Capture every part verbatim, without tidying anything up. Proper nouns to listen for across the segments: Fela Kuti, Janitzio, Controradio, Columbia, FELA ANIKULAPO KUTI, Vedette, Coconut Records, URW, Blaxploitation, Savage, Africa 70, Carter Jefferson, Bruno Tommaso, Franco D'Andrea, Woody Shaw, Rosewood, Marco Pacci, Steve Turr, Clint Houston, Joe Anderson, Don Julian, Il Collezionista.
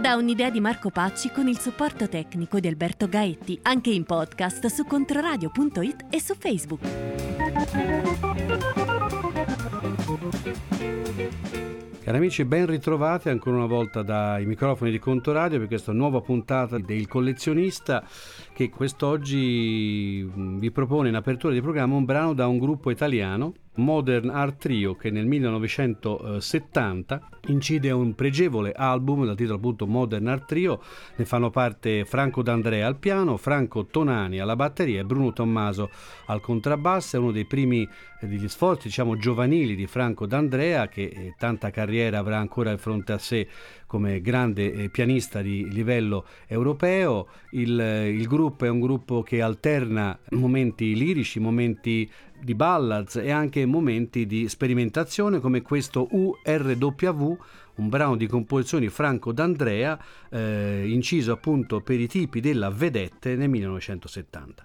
Da un'idea di Marco Pacci con il supporto tecnico di Alberto Gaetti, anche in podcast su controradio punto it e su Facebook. Cari amici, ben ritrovati ancora una volta dai microfoni di Controradio per questa nuova puntata del Collezionista, che quest'oggi vi propone in apertura di programma un brano da un gruppo italiano, Modern Art Trio, che nel millenovecentosettanta incide un pregevole album dal titolo appunto Modern Art Trio. Ne fanno parte Franco D'Andrea al piano, Franco Tonani alla batteria e Bruno Tommaso al contrabbasso. È uno dei primi eh, degli sforzi, diciamo, giovanili di Franco D'Andrea, che eh, tanta carriera avrà ancora di fronte a sé come grande eh, pianista di livello europeo. Il, eh, il gruppo è un gruppo che alterna momenti lirici, momenti di ballads e anche momenti di sperimentazione, come questo U R W, un brano di composizioni Franco D'Andrea, eh, inciso appunto per i tipi della Vedette nel millenovecentosettanta.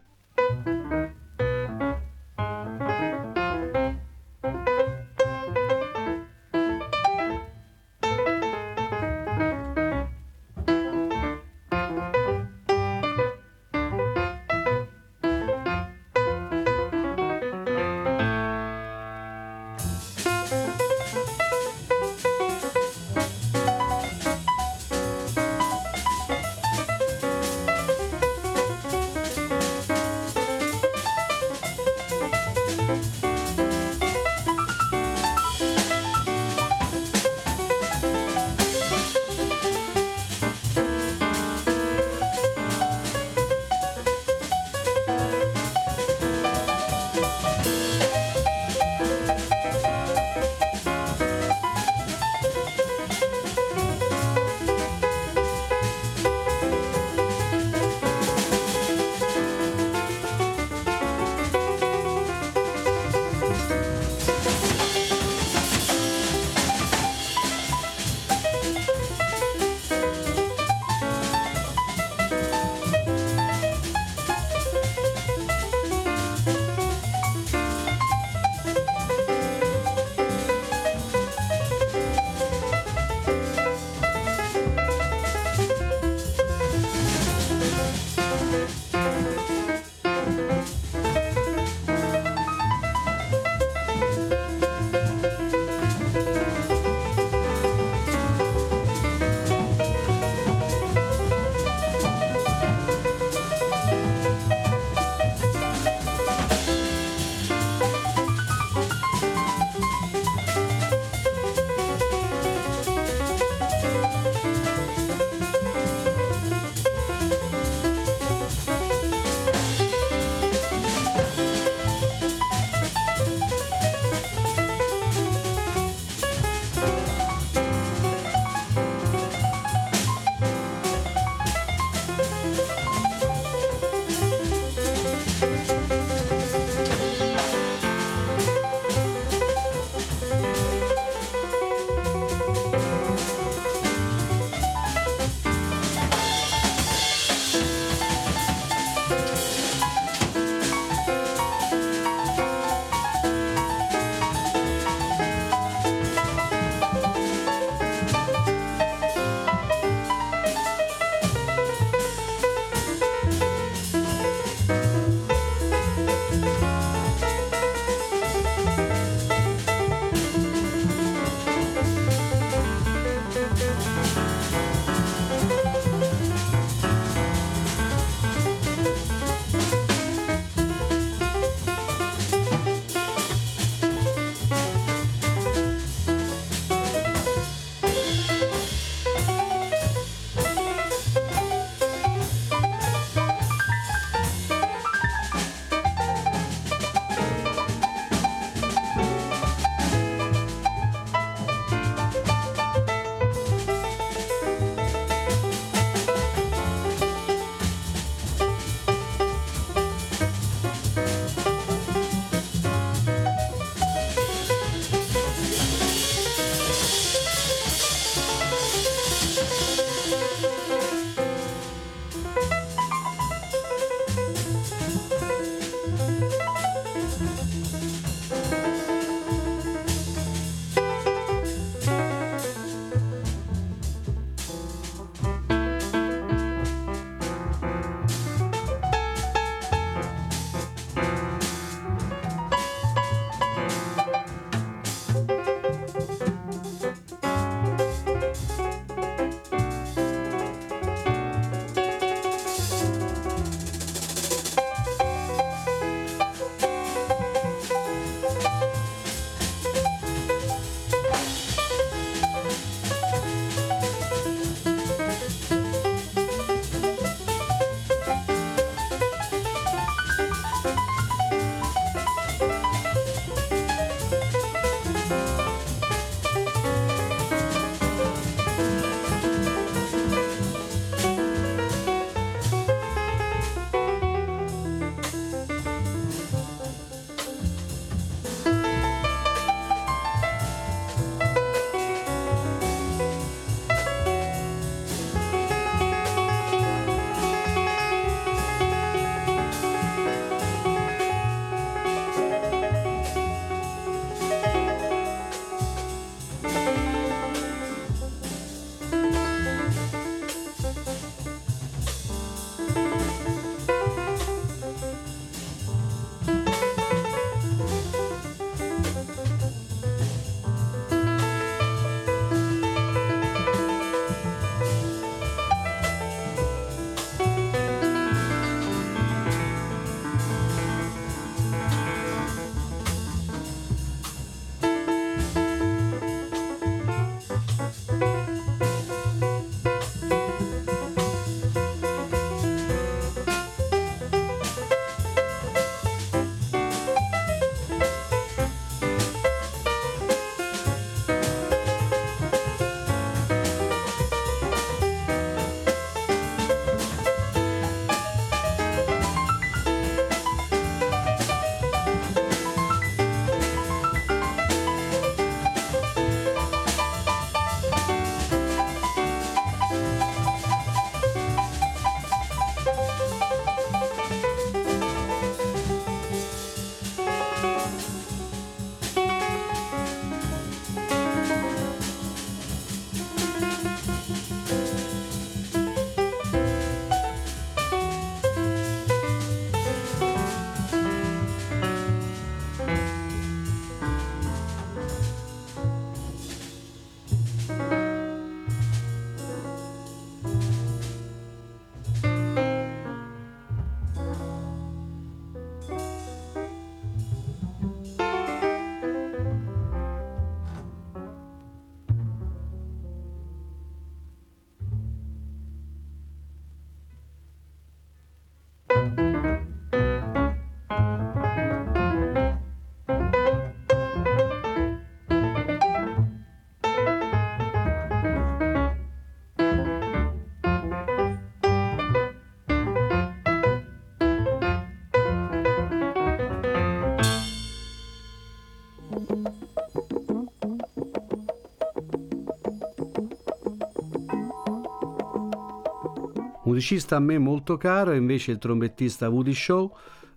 musicista a me molto caro è invece il trombettista Woody Shaw,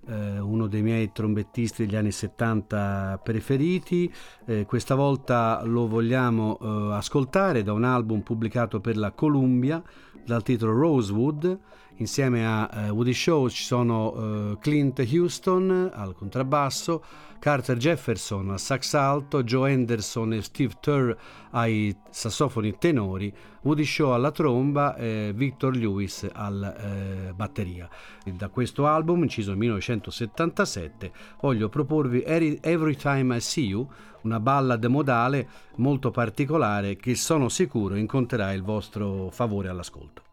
eh, uno dei miei trombettisti degli anni settanta preferiti. Eh, questa volta lo vogliamo eh, ascoltare da un album pubblicato per la Columbia dal titolo Rosewood. Insieme a eh, Woody Shaw ci sono eh, Clint Houston al contrabbasso, Carter Jefferson al sax alto, Joe Anderson e Steve Turr ai sassofoni tenori, Woody Shaw alla tromba e eh, Victor Lewis alla eh, batteria. Da questo album, inciso nel millenovecentosettantasette, voglio proporvi Every Time I See You, una ballad modale molto particolare che sono sicuro incontrerà il vostro favore all'ascolto.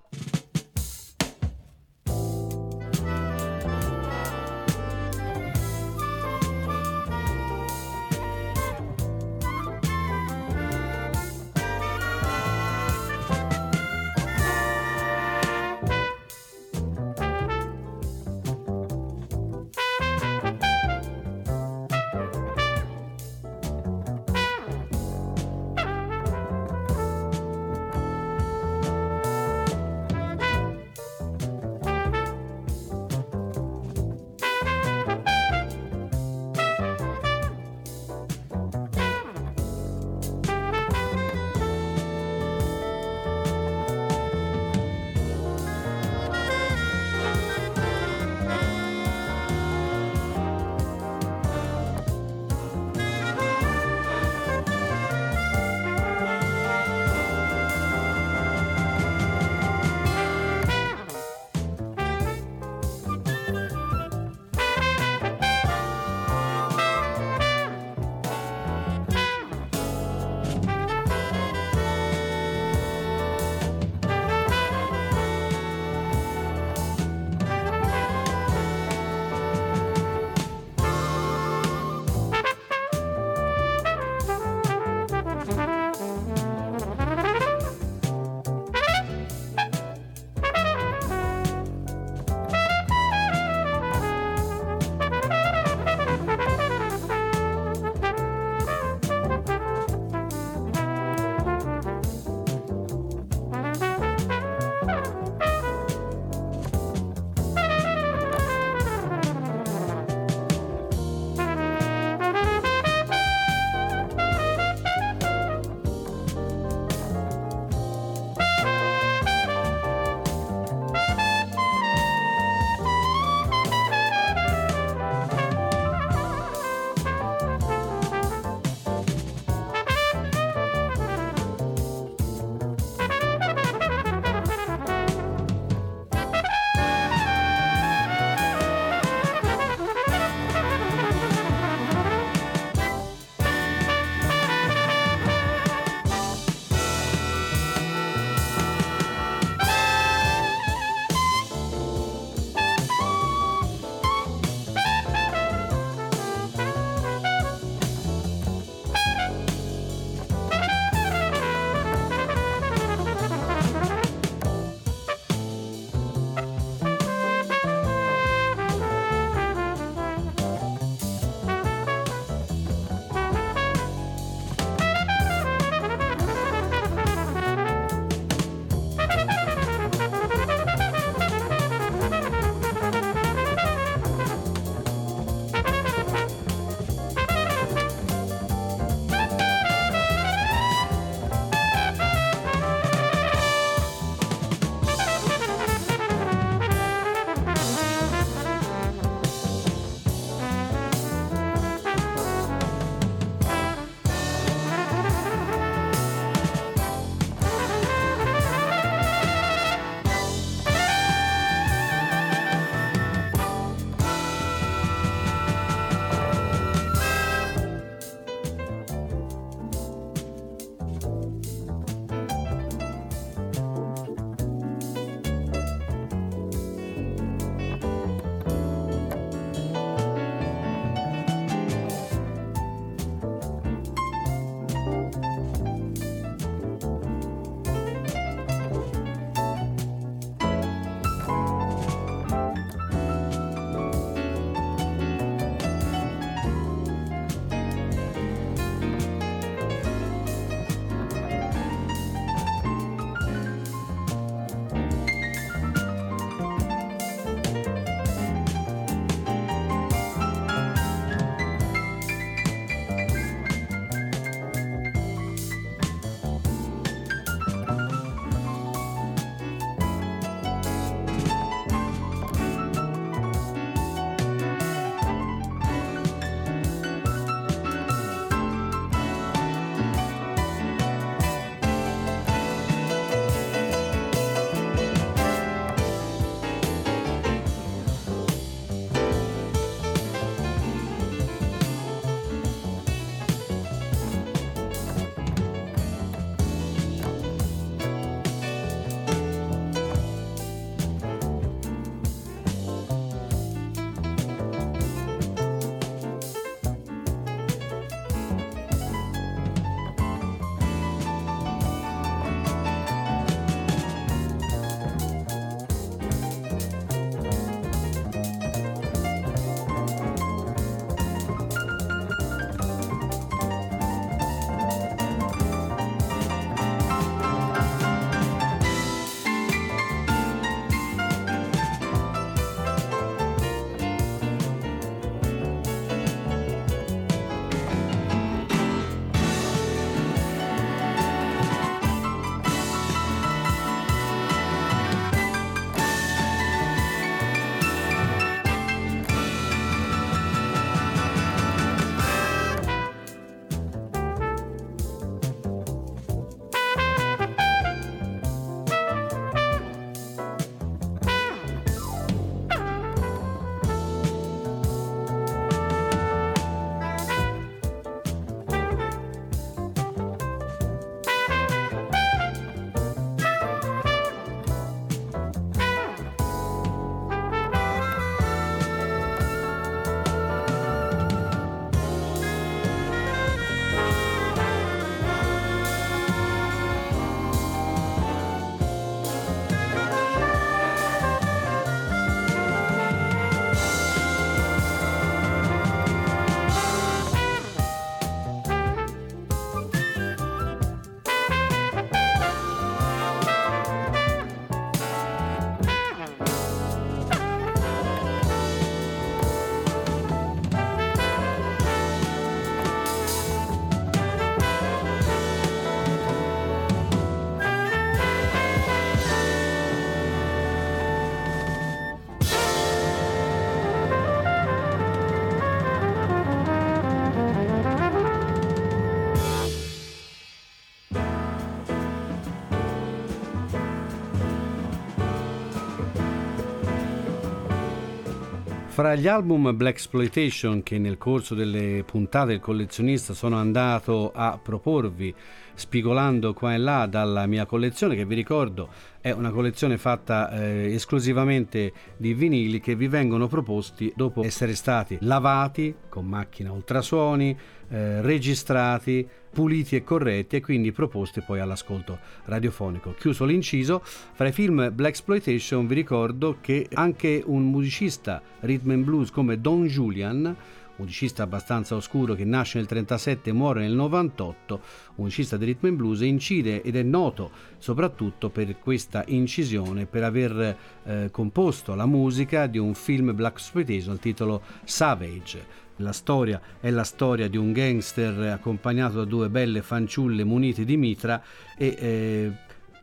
Fra gli album Blaxploitation, che nel corso delle puntate del collezionista sono andato a proporvi, spigolando qua e là dalla mia collezione, che vi ricordo è una collezione fatta eh, esclusivamente di vinili che vi vengono proposti dopo essere stati lavati con macchina ultrasuoni, eh, registrati, puliti e corretti, e quindi proposti poi all'ascolto radiofonico. Chiuso l'inciso, fra i film Blaxploitation vi ricordo che anche un musicista rhythm and blues come Don Julian, musicista abbastanza oscuro che nasce nel trentasette e muore nel novantotto, musicista di rhythm and blues, incide ed è noto soprattutto per questa incisione, per aver eh, composto la musica di un film Blaxploitation al titolo Savage. La storia è la storia di un gangster accompagnato da due belle fanciulle munite di mitra e eh,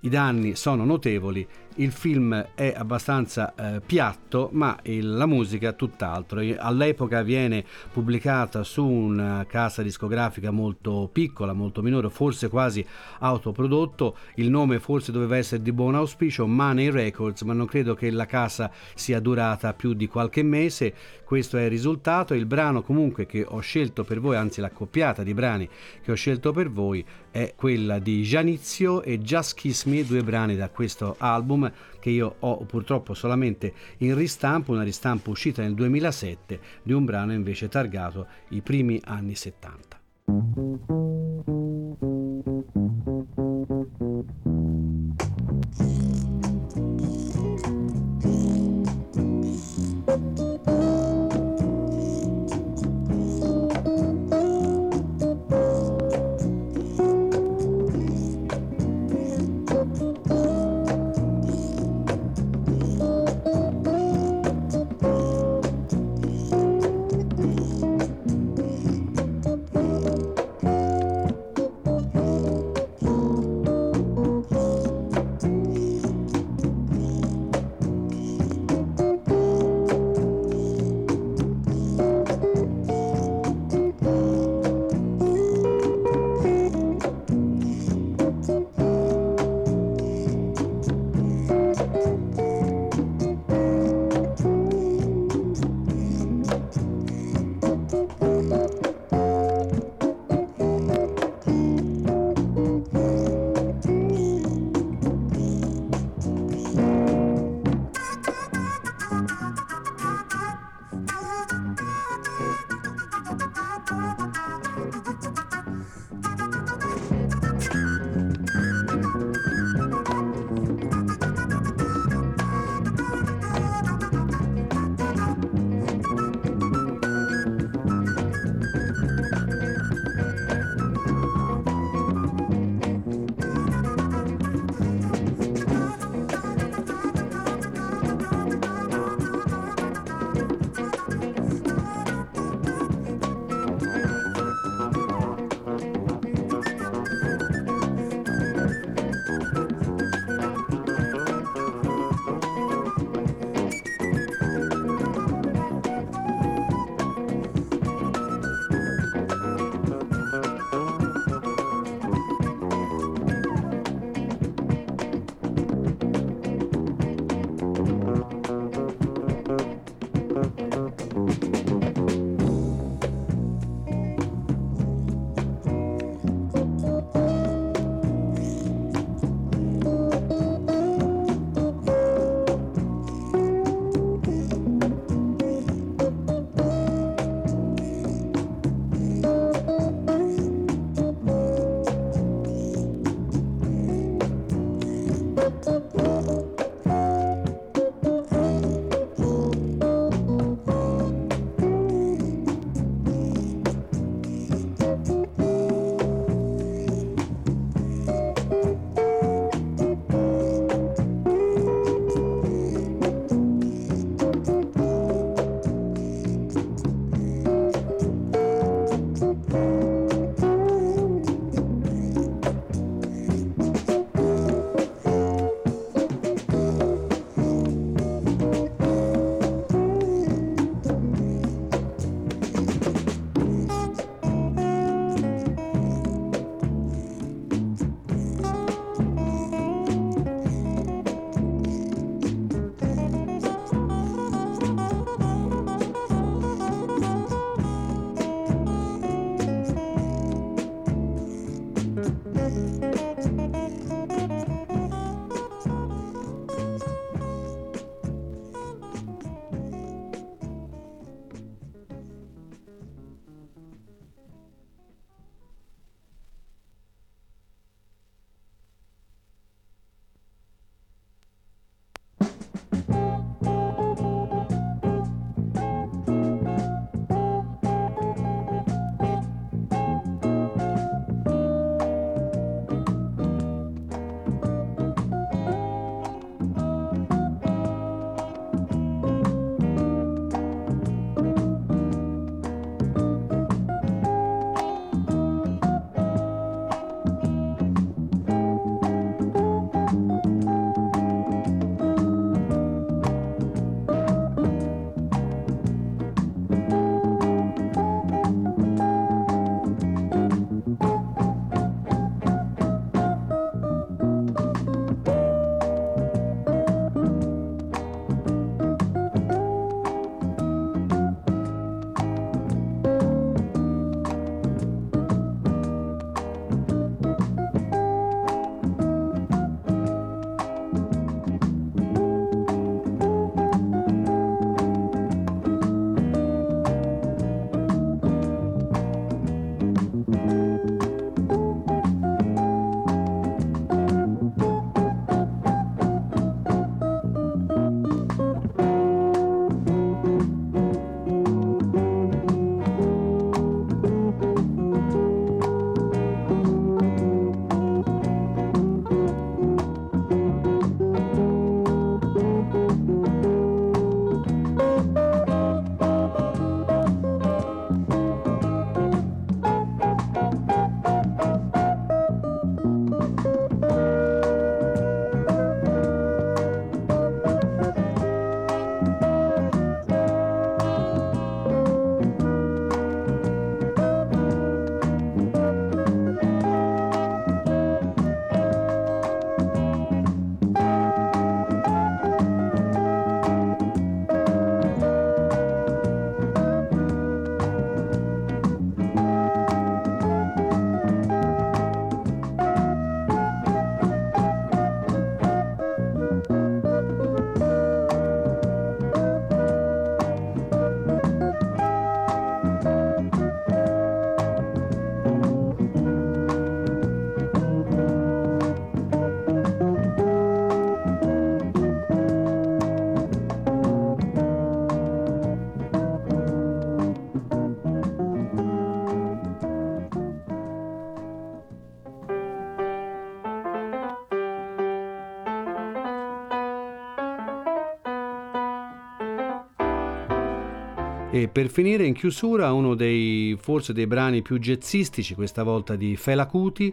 i danni sono notevoli. Il film è abbastanza eh, piatto, ma il, la musica tutt'altro. All'epoca viene pubblicata su una casa discografica molto piccola, molto minore, forse quasi autoprodotto. Il nome forse doveva essere di buon auspicio, Money Records, ma non credo che la casa sia durata più di qualche mese. Questo è il risultato. Il brano comunque che ho scelto per voi, anzi la coppiata di brani che ho scelto per voi, è quella di Janitzio e Just Kiss Me, due brani da questo album che io ho purtroppo solamente in ristampo, una ristampa uscita nel duemilasette di un brano invece targato i primi anni settanta. E per finire, in chiusura, uno dei forse dei brani più jazzistici, questa volta di Fela Kuti,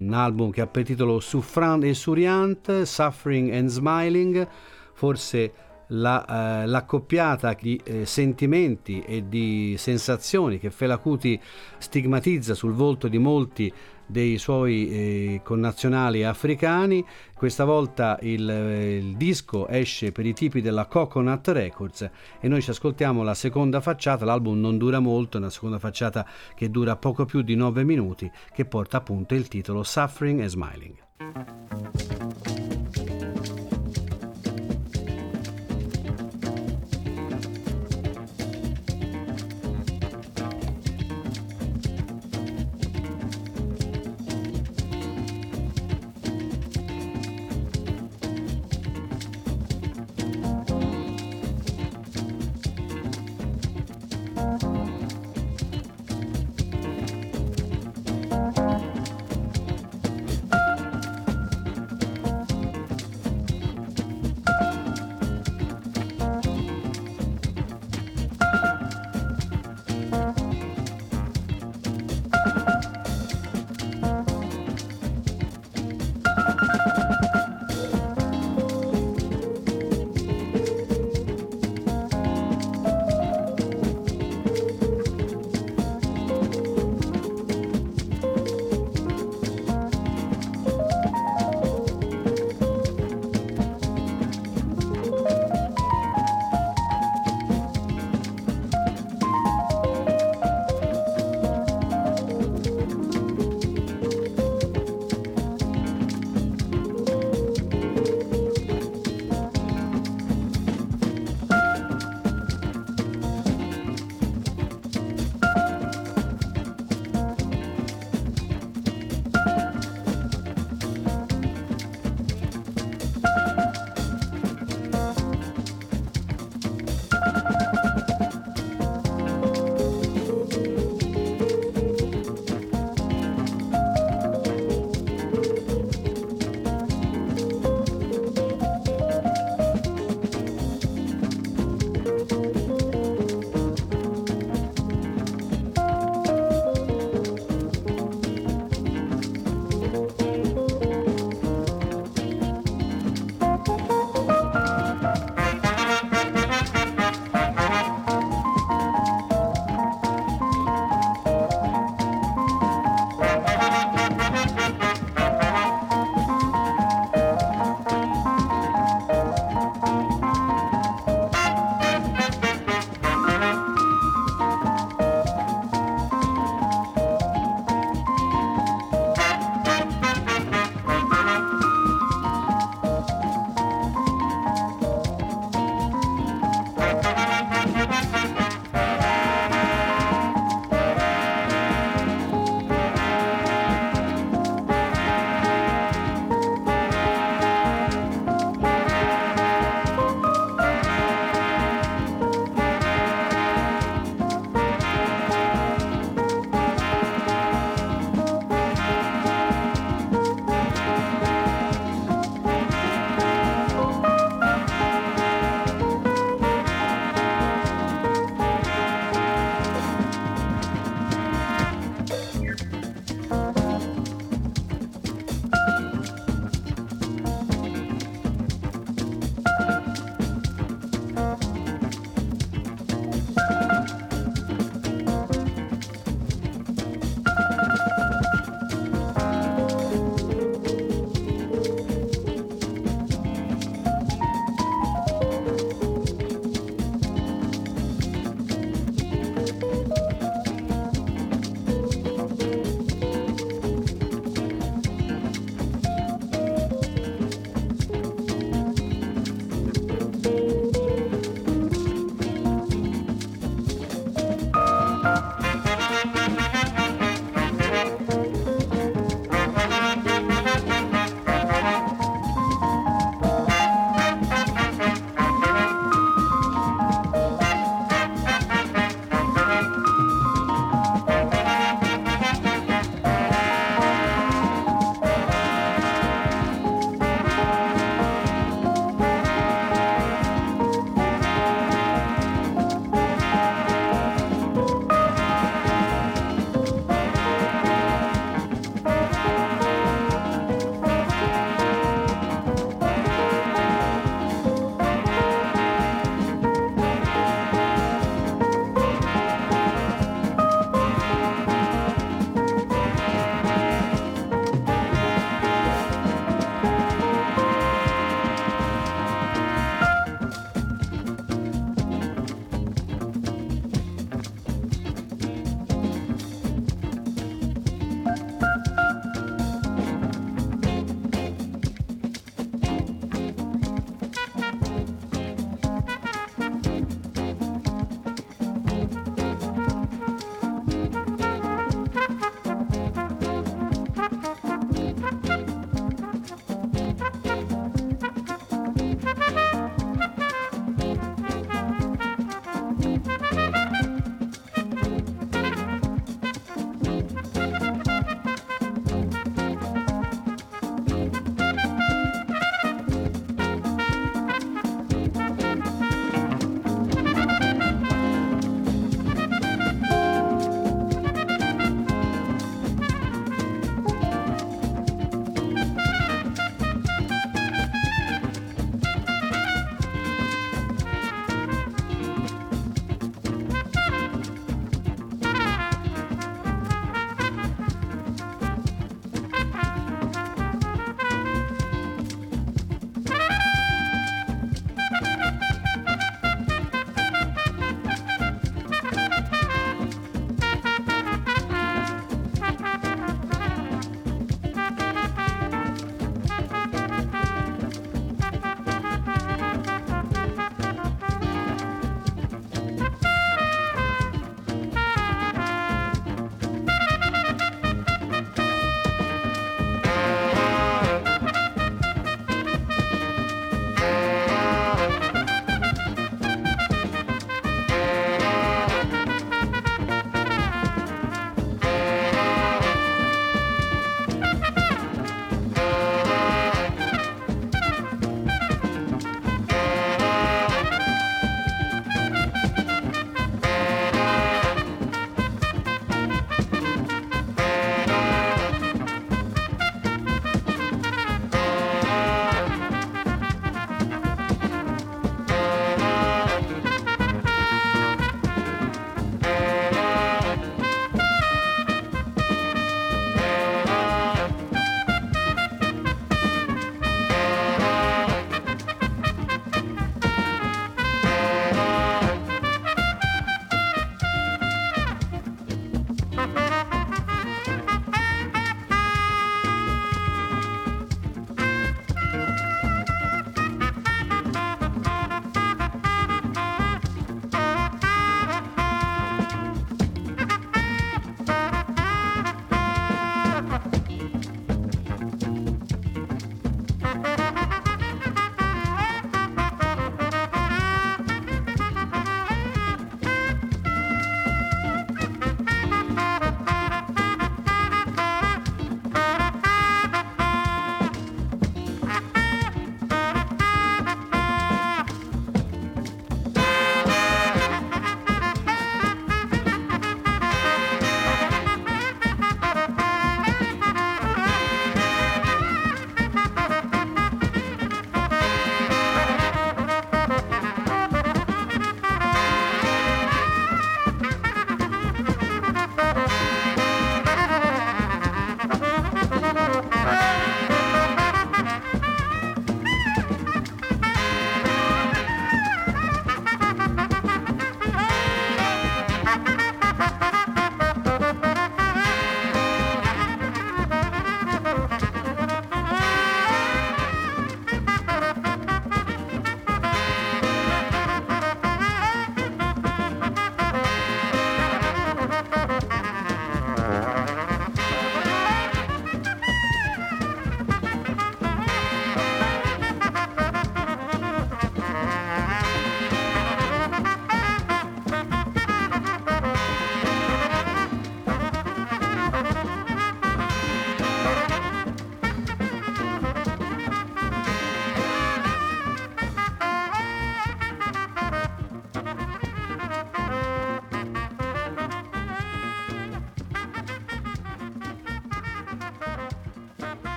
un album che ha per titolo Souffrant et Souriant, Suffering and Smiling, forse la, eh, l'accoppiata di eh, sentimenti e di sensazioni che Fela Kuti stigmatizza sul volto di molti dei suoi eh, connazionali africani. Questa volta il, il disco esce per i tipi della Coconut Records e noi ci ascoltiamo la seconda facciata. L'album non dura molto, è una seconda facciata che dura poco più di nove minuti, che porta appunto il titolo Suffering and Smiling.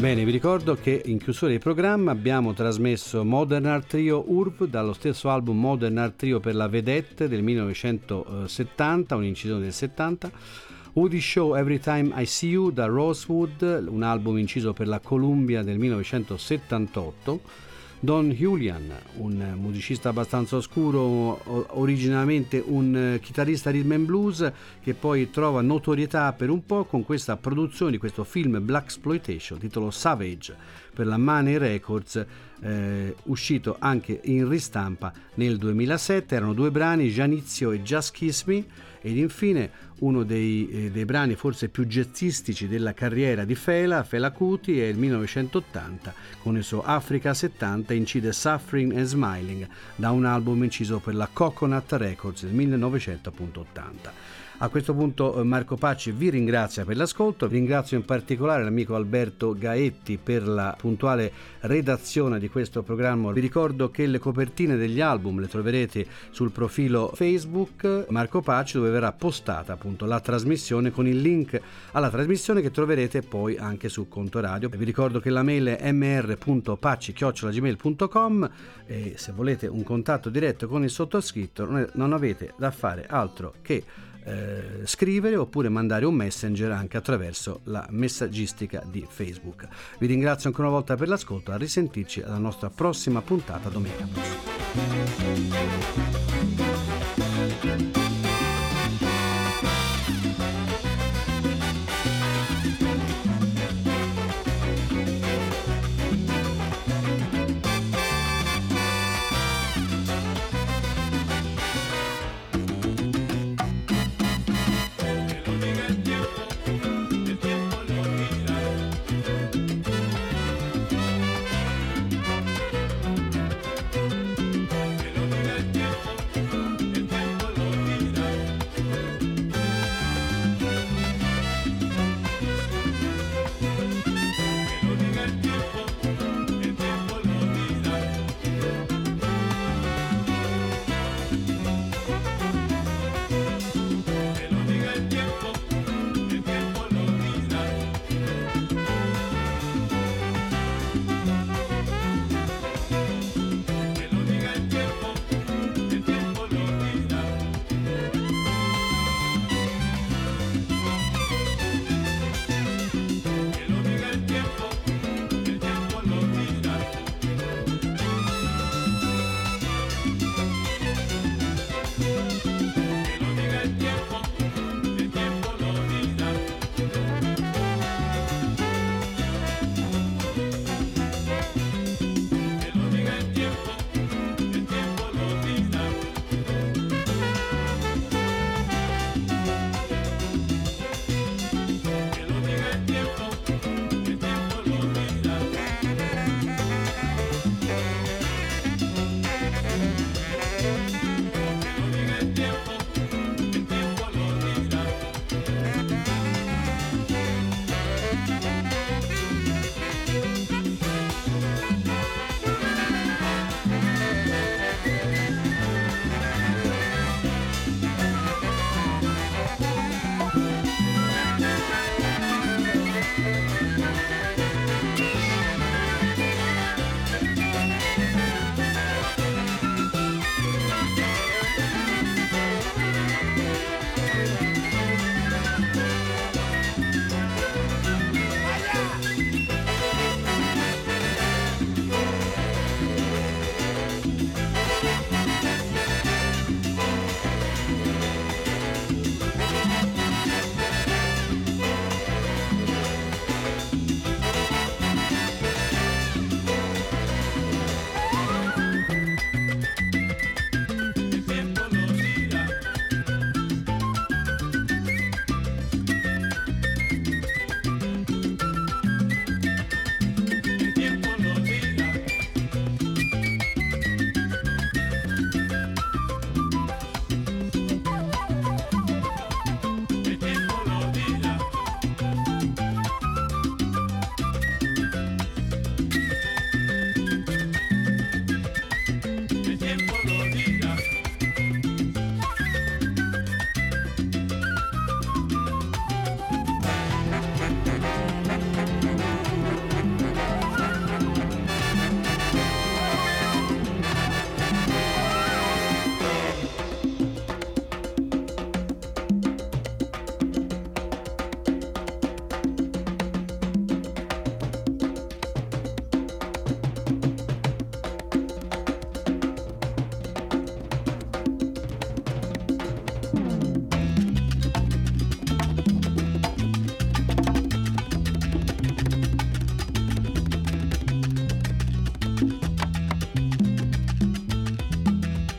Bene, vi ricordo che in chiusura del programma abbiamo trasmesso Modern Art Trio U R W dallo stesso album Modern Art Trio per la Vedette del millenovecentosettanta, un'incisione del settanta, Woody Shaw Every Time I See You da Rosewood, un album inciso per la Columbia del millenovecentosettantotto, Don Julian, un musicista abbastanza oscuro, originariamente un chitarrista rhythm and blues che poi trova notorietà per un po' con questa produzione di questo film Blaxploitation, titolo Savage, per la Money Records, eh, uscito anche in ristampa nel duemilasette. Erano due brani, Janitzio e Just Kiss Me, ed infine uno dei, eh, dei brani forse più jazzistici della carriera di Fela, Fela Kuti, è il millenovecentottanta, con il suo Africa settanta incide Suffering and Smiling da un album inciso per la Coconut Records del millenovecentottanta. A questo punto Marco Pacci vi ringrazia per l'ascolto, ringrazio in particolare l'amico Alberto Gaetti per la puntuale redazione di questo programma. Vi ricordo che le copertine degli album le troverete sul profilo Facebook Marco Pacci, dove verrà postata appunto la trasmissione con il link alla trasmissione che troverete poi anche su Controradio. Vi ricordo che la mail è m r punto pacci chiocciola gmail punto com e se volete un contatto diretto con il sottoscritto non avete da fare altro che Eh, scrivere oppure mandare un messenger anche attraverso la messaggistica di Facebook. Vi ringrazio ancora una volta per l'ascolto, a risentirci alla nostra prossima puntata domenica. Thank you.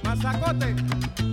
Mazacote.